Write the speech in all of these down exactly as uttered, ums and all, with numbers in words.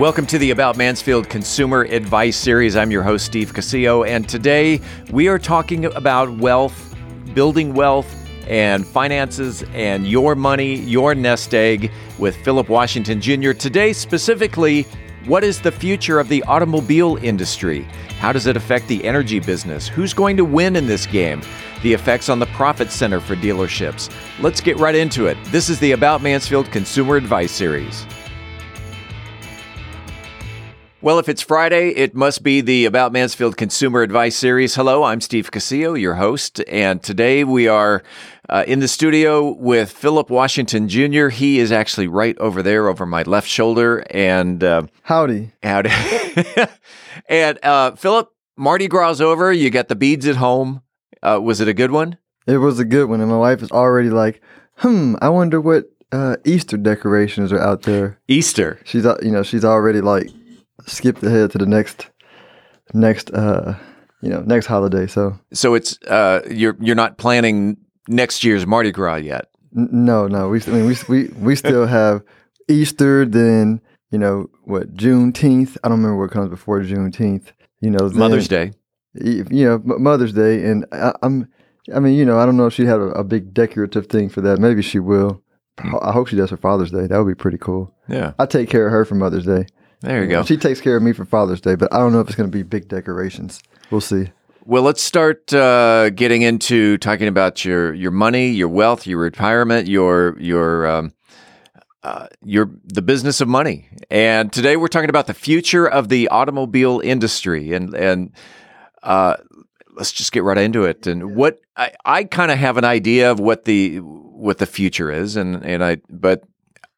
Welcome to the About Mansfield Consumer Advice Series. I'm your host, Steve Casillo, and today we are talking about wealth, building wealth, and finances, and your money, your nest egg with Philip Washington, Junior Today, specifically, what is the future of the automobile industry? How does it affect the energy business? Who's going to win in this game? The effects on the profit center for dealerships. Let's get right into it. This is the About Mansfield Consumer Advice Series. Well, if it's Friday, it must be the About Mansfield Consumer Advice Series. Hello, I'm Steve Casillo, your host, and today we are uh, in the studio with Philip Washington, Junior He is actually right over there, over my left shoulder, and... Uh, howdy. Howdy. and uh, Philip, Mardi Gras over, you got the beads at home. Uh, was it a good one? It was a good one, and my wife is already like, hmm, I wonder what uh, Easter decorations are out there. Easter? She's, you know, she's already like... skipped ahead to the next, next, uh, you know, next holiday. So, so it's uh, you're you're not planning next year's Mardi Gras yet. N- no, no, we I mean, we we we still have Easter. Then you know what, Juneteenth. I don't remember what comes before Juneteenth. You know, then, Mother's Day. You know, Mother's Day, and I, I'm. I mean, you know, I don't know if she had a, a big decorative thing for that. Maybe she will. Mm. I hope she does for Father's Day. That would be pretty cool. Yeah, I take care of her for Mother's Day. There you go. She takes care of me for Father's Day, but I don't know if it's going to be big decorations. We'll see. Well, let's start uh, getting into talking about your, your money, your wealth, your retirement, your your um, uh, your the business of money. And today we're talking about the future of the automobile industry. And and uh, let's just get right into it. And what I, I kind of have an idea of what the what the future is, and and I but.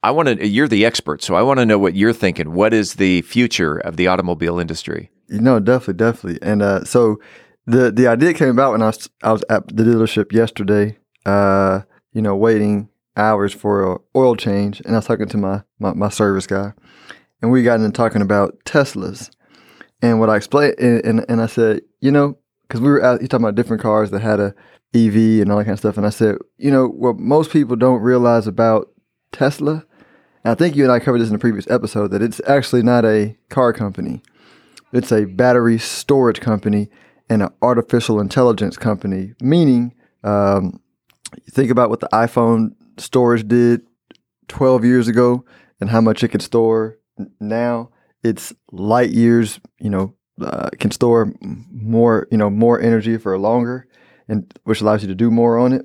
I want to. You're the expert, so I want to know what you're thinking. What is the future of the automobile industry? You know, definitely, definitely. And uh, so the the idea came about when I was I was at the dealership yesterday. Uh, you know, waiting hours for an oil change, and I was talking to my, my my service guy, and we got into talking about Teslas. And what I explained, and and, and I said, you know, because we were out, you're talking about different cars that had a E V and all that kind of stuff, and I said, you know, what most people don't realize about Tesla. I think you and I covered this in a previous episode, that it's actually not a car company. It's a battery storage company and an artificial intelligence company, meaning um, think about what the iPhone storage did twelve years ago and how much it can store now. It's light years, you know, uh, can store more, you know, more energy for longer, and which allows you to do more on it.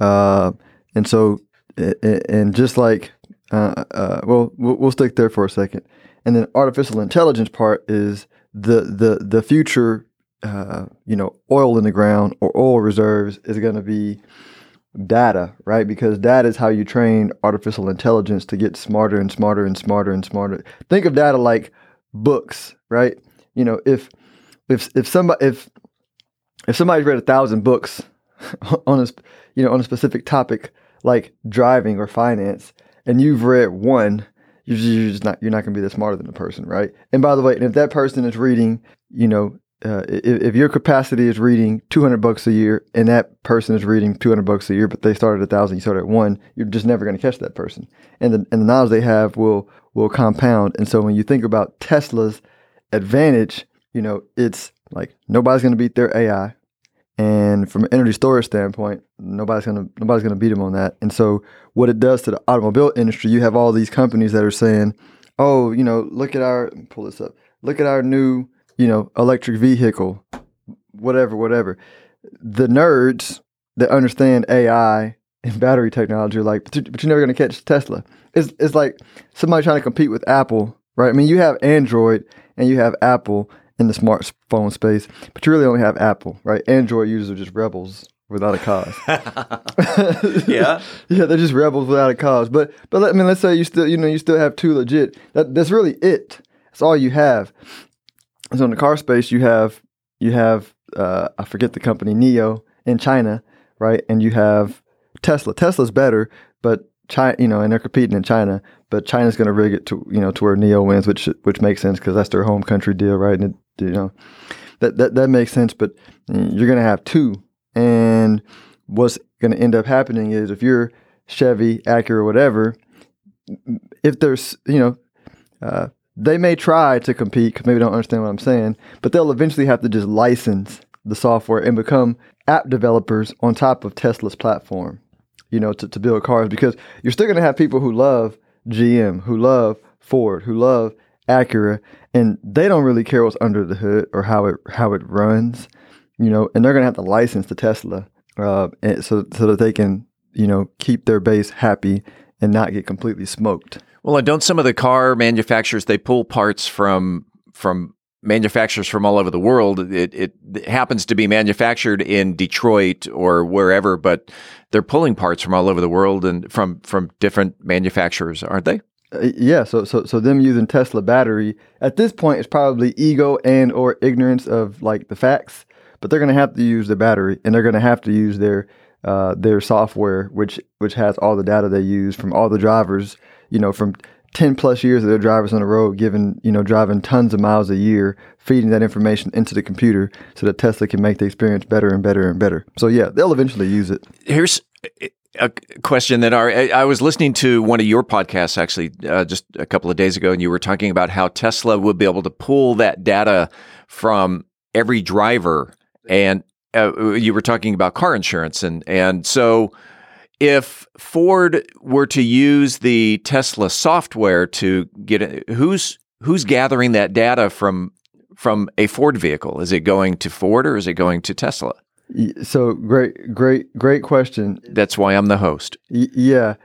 Uh, and so, and just like... Uh, uh, well, we'll stick there for a second. And then artificial intelligence part is the the the future, uh, you know, oil in the ground or oil reserves is going to be data, right? Because data is how you train artificial intelligence to get smarter and smarter and smarter and smarter. Think of data like books, right? You know, if if if somebody if if somebody's read a thousand books on a you know on a specific topic like driving or finance, and you've read one, you're just not you're not going to be that smarter than the person, right? And by the way, and if that person is reading, you know, uh, if, if your capacity is reading two hundred bucks a year, and that person is reading two hundred bucks a year, but they started at a thousand, you started at one, you're just never going to catch that person. And the, and the knowledge they have will will compound. And so when you think about Tesla's advantage, you know, it's like nobody's going to beat their A I, and from an energy storage standpoint, nobody's gonna nobody's gonna beat them on that. And so, what it does to the automobile industry, you have all these companies that are saying, "Oh, you know, look at our pull this up. Look at our new, you know, electric vehicle, whatever, whatever." The nerds that understand A I and battery technology are like, "But you're never gonna catch Tesla." It's it's like somebody trying to compete with Apple, right? I mean, you have Android and you have Apple in the smartphone space, but you really only have Apple, right? Android users are just rebels without a cause. yeah, yeah, they're just rebels without a cause. But but I mean, let's say you still you know you still have two legit. That, that's really it. That's all you have. So in the car space, you have you have uh, I forget the company N I O in China, right? And you have Tesla. Tesla's better, but China, you know, and they're competing in China. But China's going to rig it to you know to where N I O wins, which which makes sense because that's their home country deal, right? And it, you know that, that that makes sense, but you're going to have two, and what's going to end up happening is if you're Chevy, Acura, whatever, if there's you know uh, they may try to compete because maybe they don't understand what I'm saying, but they'll eventually have to just license the software and become app developers on top of Tesla's platform, you know, to, to build cars, because you're still going to have people who love G M, who love Ford, who love Acura, and they don't really care what's under the hood or how it how it runs, you know, and they're going to have to license to Tesla uh, and so so that they can, you know, keep their base happy and not get completely smoked. Well, and don't some of the car manufacturers, they pull parts from from manufacturers from all over the world? It, it, it happens to be manufactured in Detroit or wherever, but they're pulling parts from all over the world and from from different manufacturers, aren't they? Uh, yeah. So so so them using Tesla battery at this point is probably ego and or ignorance of like the facts, but they're going to have to use the battery and they're going to have to use their uh, their software, which which has all the data they use from all the drivers, you know, from ten plus years of their drivers on the road, giving, you know, driving tons of miles a year, feeding that information into the computer so that Tesla can make the experience better and better and better. So yeah, they'll eventually use it. Here's a question that our, I was listening to one of your podcasts actually uh, just a couple of days ago, and you were talking about how Tesla would be able to pull that data from every driver, and uh, you were talking about car insurance, and and so. If Ford were to use the Tesla software to get it, who's who's gathering that data from from a Ford vehicle? Is it going to Ford or is it going to Tesla? So great, great, great question. That's why I'm the host. Y- yeah,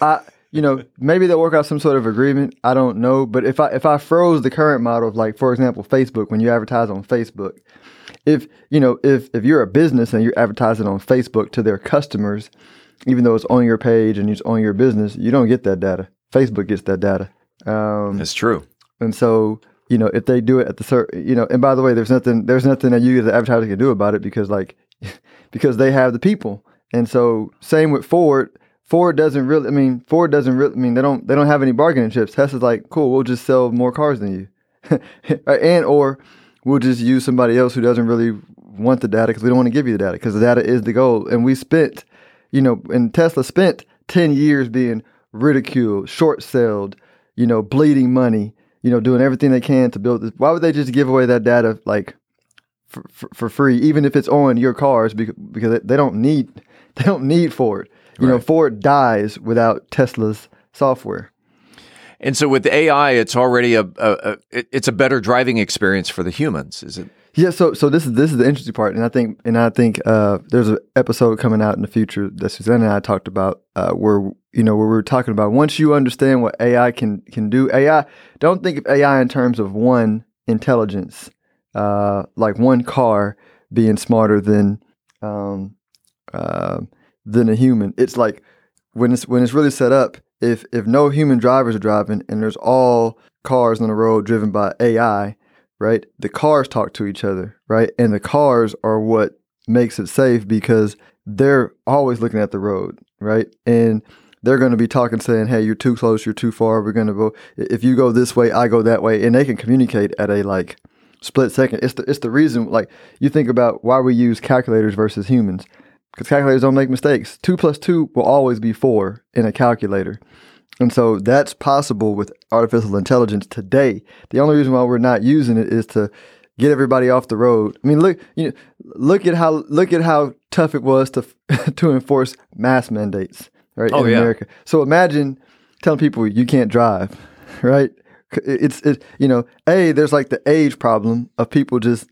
I you know maybe they'll work out some sort of agreement. I don't know, but if I if I froze the current model of, like, for example, Facebook, when you advertise on Facebook, if you know if if you're a business and you're advertising on Facebook to their customers, even though it's on your page and it's on your business, you don't get that data. Facebook gets that data. Um, That's true. And so, you know, if they do it at the ser- you know, and by the way, there's nothing, there's nothing that you as an advertiser can do about it because, like, because they have the people. And so, same with Ford. Ford doesn't really. I mean, Ford doesn't really. I mean, they don't. They don't have any bargaining chips. Tesla's like, cool, we'll just sell more cars than you, and or we'll just use somebody else who doesn't really want the data because we don't want to give you the data because the data is the goal. And we spent. You know, and Tesla spent ten years being ridiculed, short-selled, you know, bleeding money, you know, doing everything they can to build this. Why would they just give away that data, like, for, for, for free, even if it's on your cars, because, because they don't need they don't need Ford. You right. know, Ford dies without Tesla's software. And so with A I, it's already a, a, a it's a better driving experience for the humans, is it? Yeah, so so this is this is the interesting part, and I think and I think uh, there's an episode coming out in the future that Suzanne and I talked about, uh, where you know where we were talking about once you understand what A I can can do. A I, don't think of A I in terms of one intelligence, uh, like one car being smarter than um, uh, than a human. It's like when it's when it's really set up, if if no human drivers are driving and there's all cars on the road driven by A I. Right? The cars talk to each other, right? And the cars are what makes it safe because they're always looking at the road, right? And they're going to be talking, saying, hey, you're too close, you're too far, we're going to go, if you go this way, I go that way. And they can communicate at a, like, split second. It's the, it's the reason, like, you think about why we use calculators versus humans, because calculators don't make mistakes. Two plus two will always be four in a calculator. And so that's possible with artificial intelligence today. The only reason why we're not using it is to get everybody off the road. I mean, look, you know, look at how look at how tough it was to to enforce mask mandates, right? Oh, in yeah. America. So imagine telling people you can't drive, right? It's it you know, A, there's like the age problem of people just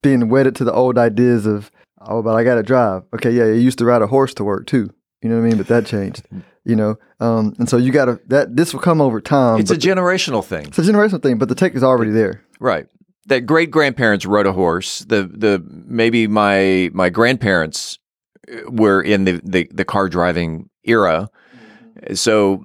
being wedded to the old ideas of, oh, but I got to drive. Okay, yeah, you used to ride a horse to work too. You know what I mean? But that changed. You know, um, and so you got to, that this will come over time. It's a generational thing. It's a generational thing, but the tech is already there. Right. That great grandparents rode a horse. The, the, maybe my, my grandparents were in the, the, the car driving era. Mm-hmm. So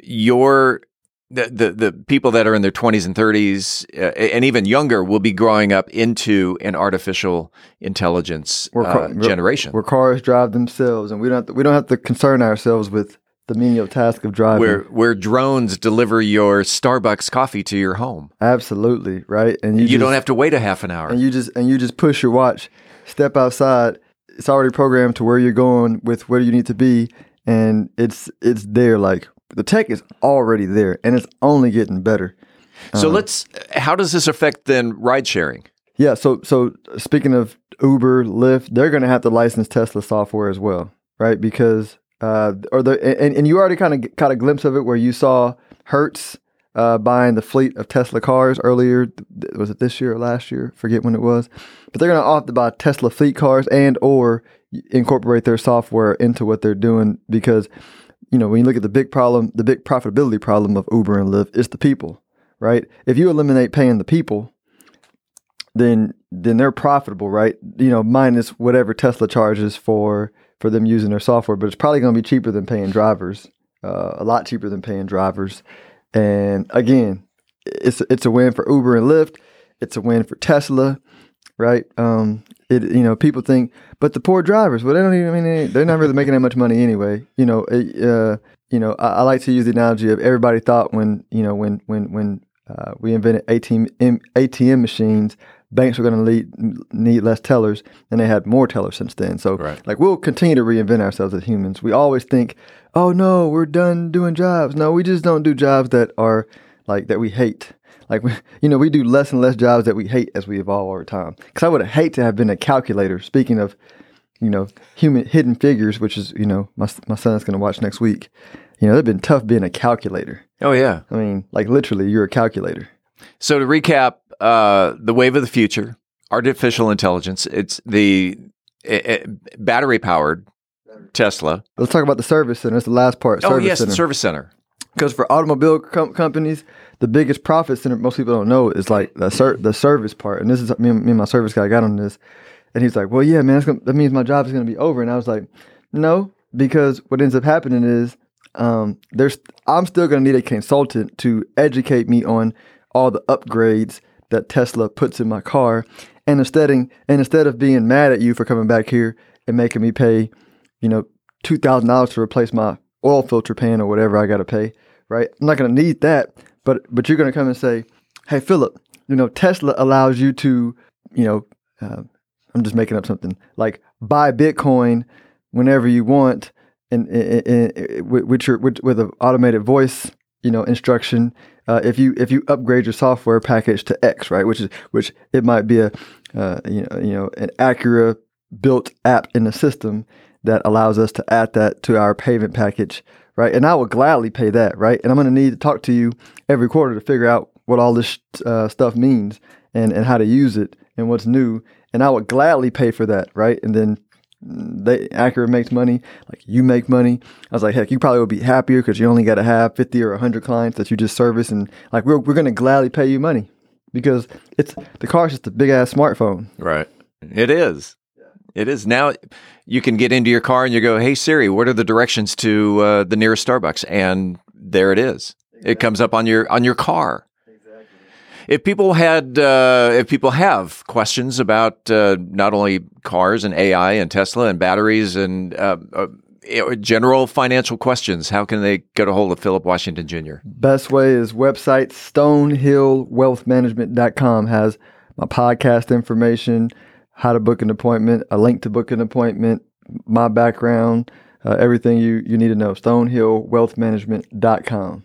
your, the, the, the people that are in their twenties and thirties uh, and even younger will be growing up into an artificial intelligence uh, car, generation. Where cars drive themselves and we don't have to, we don't have to concern ourselves with the menial task of driving. Where where drones deliver your Starbucks coffee to your home. Absolutely, right? And you, you just don't have to wait a half an hour. And you just and you just push your watch, step outside. It's already programmed to where you're going with where you need to be, and it's it's there. Like the tech is already there and it's only getting better. So um, let's, how does this affect then ride sharing? Yeah. So, so speaking of Uber, Lyft, they're going to have to license Tesla software as well, right? Because, uh, or the, and, and you already kind of caught a glimpse of it where you saw Hertz, uh, buying the fleet of Tesla cars earlier. Was it this year or last year? Forget when it was, but they're going to opt to buy Tesla fleet cars and, or incorporate their software into what they're doing because, you know, when you look at the big problem, the big profitability problem of Uber and Lyft is the people, right? If you eliminate paying the people, then then they're profitable, right? You know, minus whatever Tesla charges for for them using their software, but it's probably going to be cheaper than paying drivers, uh, a lot cheaper than paying drivers. And again, it's it's a win for Uber and Lyft. It's a win for Tesla, right? Um, it you know people think, but the poor drivers, well, they don't even I mean they, they're not really making that much money anyway. You know, it, uh, you know, I, I like to use the analogy of everybody thought when you know when when when uh, we invented A T M machines. Banks were going to need less tellers, and they had more tellers since then. So, right. like, we'll continue to reinvent ourselves as humans. We always think, oh, no, we're done doing jobs. No, we just don't do jobs that are, like, that we hate. Like, we, you know, we do less and less jobs that we hate as we evolve over time. Because I would hate to have been a calculator, speaking of, you know, human hidden figures, which is, you know, my my son's going to watch next week. You know, it's been tough being a calculator. Oh, yeah. I mean, like, literally, you're a calculator. So, to recap, Uh, the wave of the future, artificial intelligence. It's the it, it, battery powered Tesla. Let's talk about the service center. That's the last part. Service oh yes, center. The service center. Because for automobile com- companies, the biggest profit center most people don't know is like the ser- the service part. And this is me and, me and my service guy got on this, and he's like, "Well, yeah, man, that's gonna, that means my job is going to be over." And I was like, "No," because what ends up happening is um, there's I'm still going to need a consultant to educate me on all the upgrades that Tesla puts in my car, and instead, and instead of being mad at you for coming back here and making me pay, you know, two thousand dollars to replace my oil filter pan or whatever I got to pay, right? I'm not going to need that, but but you're going to come and say, "Hey, Philip, you know, Tesla allows you to, you know, uh, I'm just making up something like buy Bitcoin whenever you want, and, and, and, and with your with, with an automated voice, you know, instruction." Uh, if you if you upgrade your software package to X, right, which is which it might be a uh, you know you know an Acura built app in the system that allows us to add that to our payment package, right? And I will gladly pay that, right? And I'm going to need to talk to you every quarter to figure out what all this uh, stuff means and and how to use it and what's new. And I would gladly pay for that, right? And then they Acura makes money, like you make money. I was like, heck, you probably would be happier because you only got to have fifty or one hundred clients that you just service, and like we're we're going to gladly pay you money because it's the car's just a big ass smartphone. Right. It is. Yeah. It is. Now you can get into your car and you go, "Hey Siri, what are the directions to uh, the nearest Starbucks?" And there it is. Exactly. It comes up on your on your car. Exactly. If people had, uh, if people have questions about uh, not only cars and A I and Tesla and batteries and uh, uh, general financial questions, how can they get a hold of Philip Washington, Junior? Best way is website stonehill wealth management dot com has my podcast information, how to book an appointment, a link to book an appointment, my background, uh, everything you, you need to know, stonehill wealth management dot com.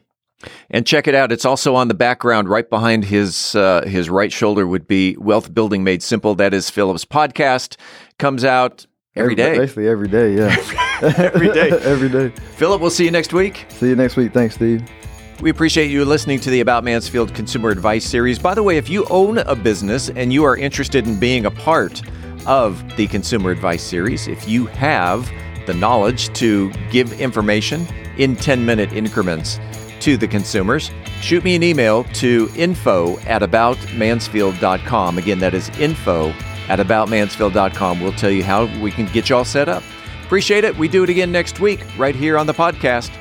And check it out. It's also on the background, right behind his uh, his right shoulder would be Wealth Building Made Simple. That is Philip's podcast. Comes out every, every day. Basically every day, yeah. every day. every day. Philip, we'll see you next week. See you next week. Thanks, Steve. We appreciate you listening to the About Mansfield Consumer Advice Series. By the way, if you own a business and you are interested in being a part of the Consumer Advice Series, if you have the knowledge to give information in ten-minute increments to the consumers, shoot me an email to info at about mansfield dot com. Again, that is info at about mansfield dot com. We'll tell you how we can get y'all set up. Appreciate it. We do it again next week right here on the podcast.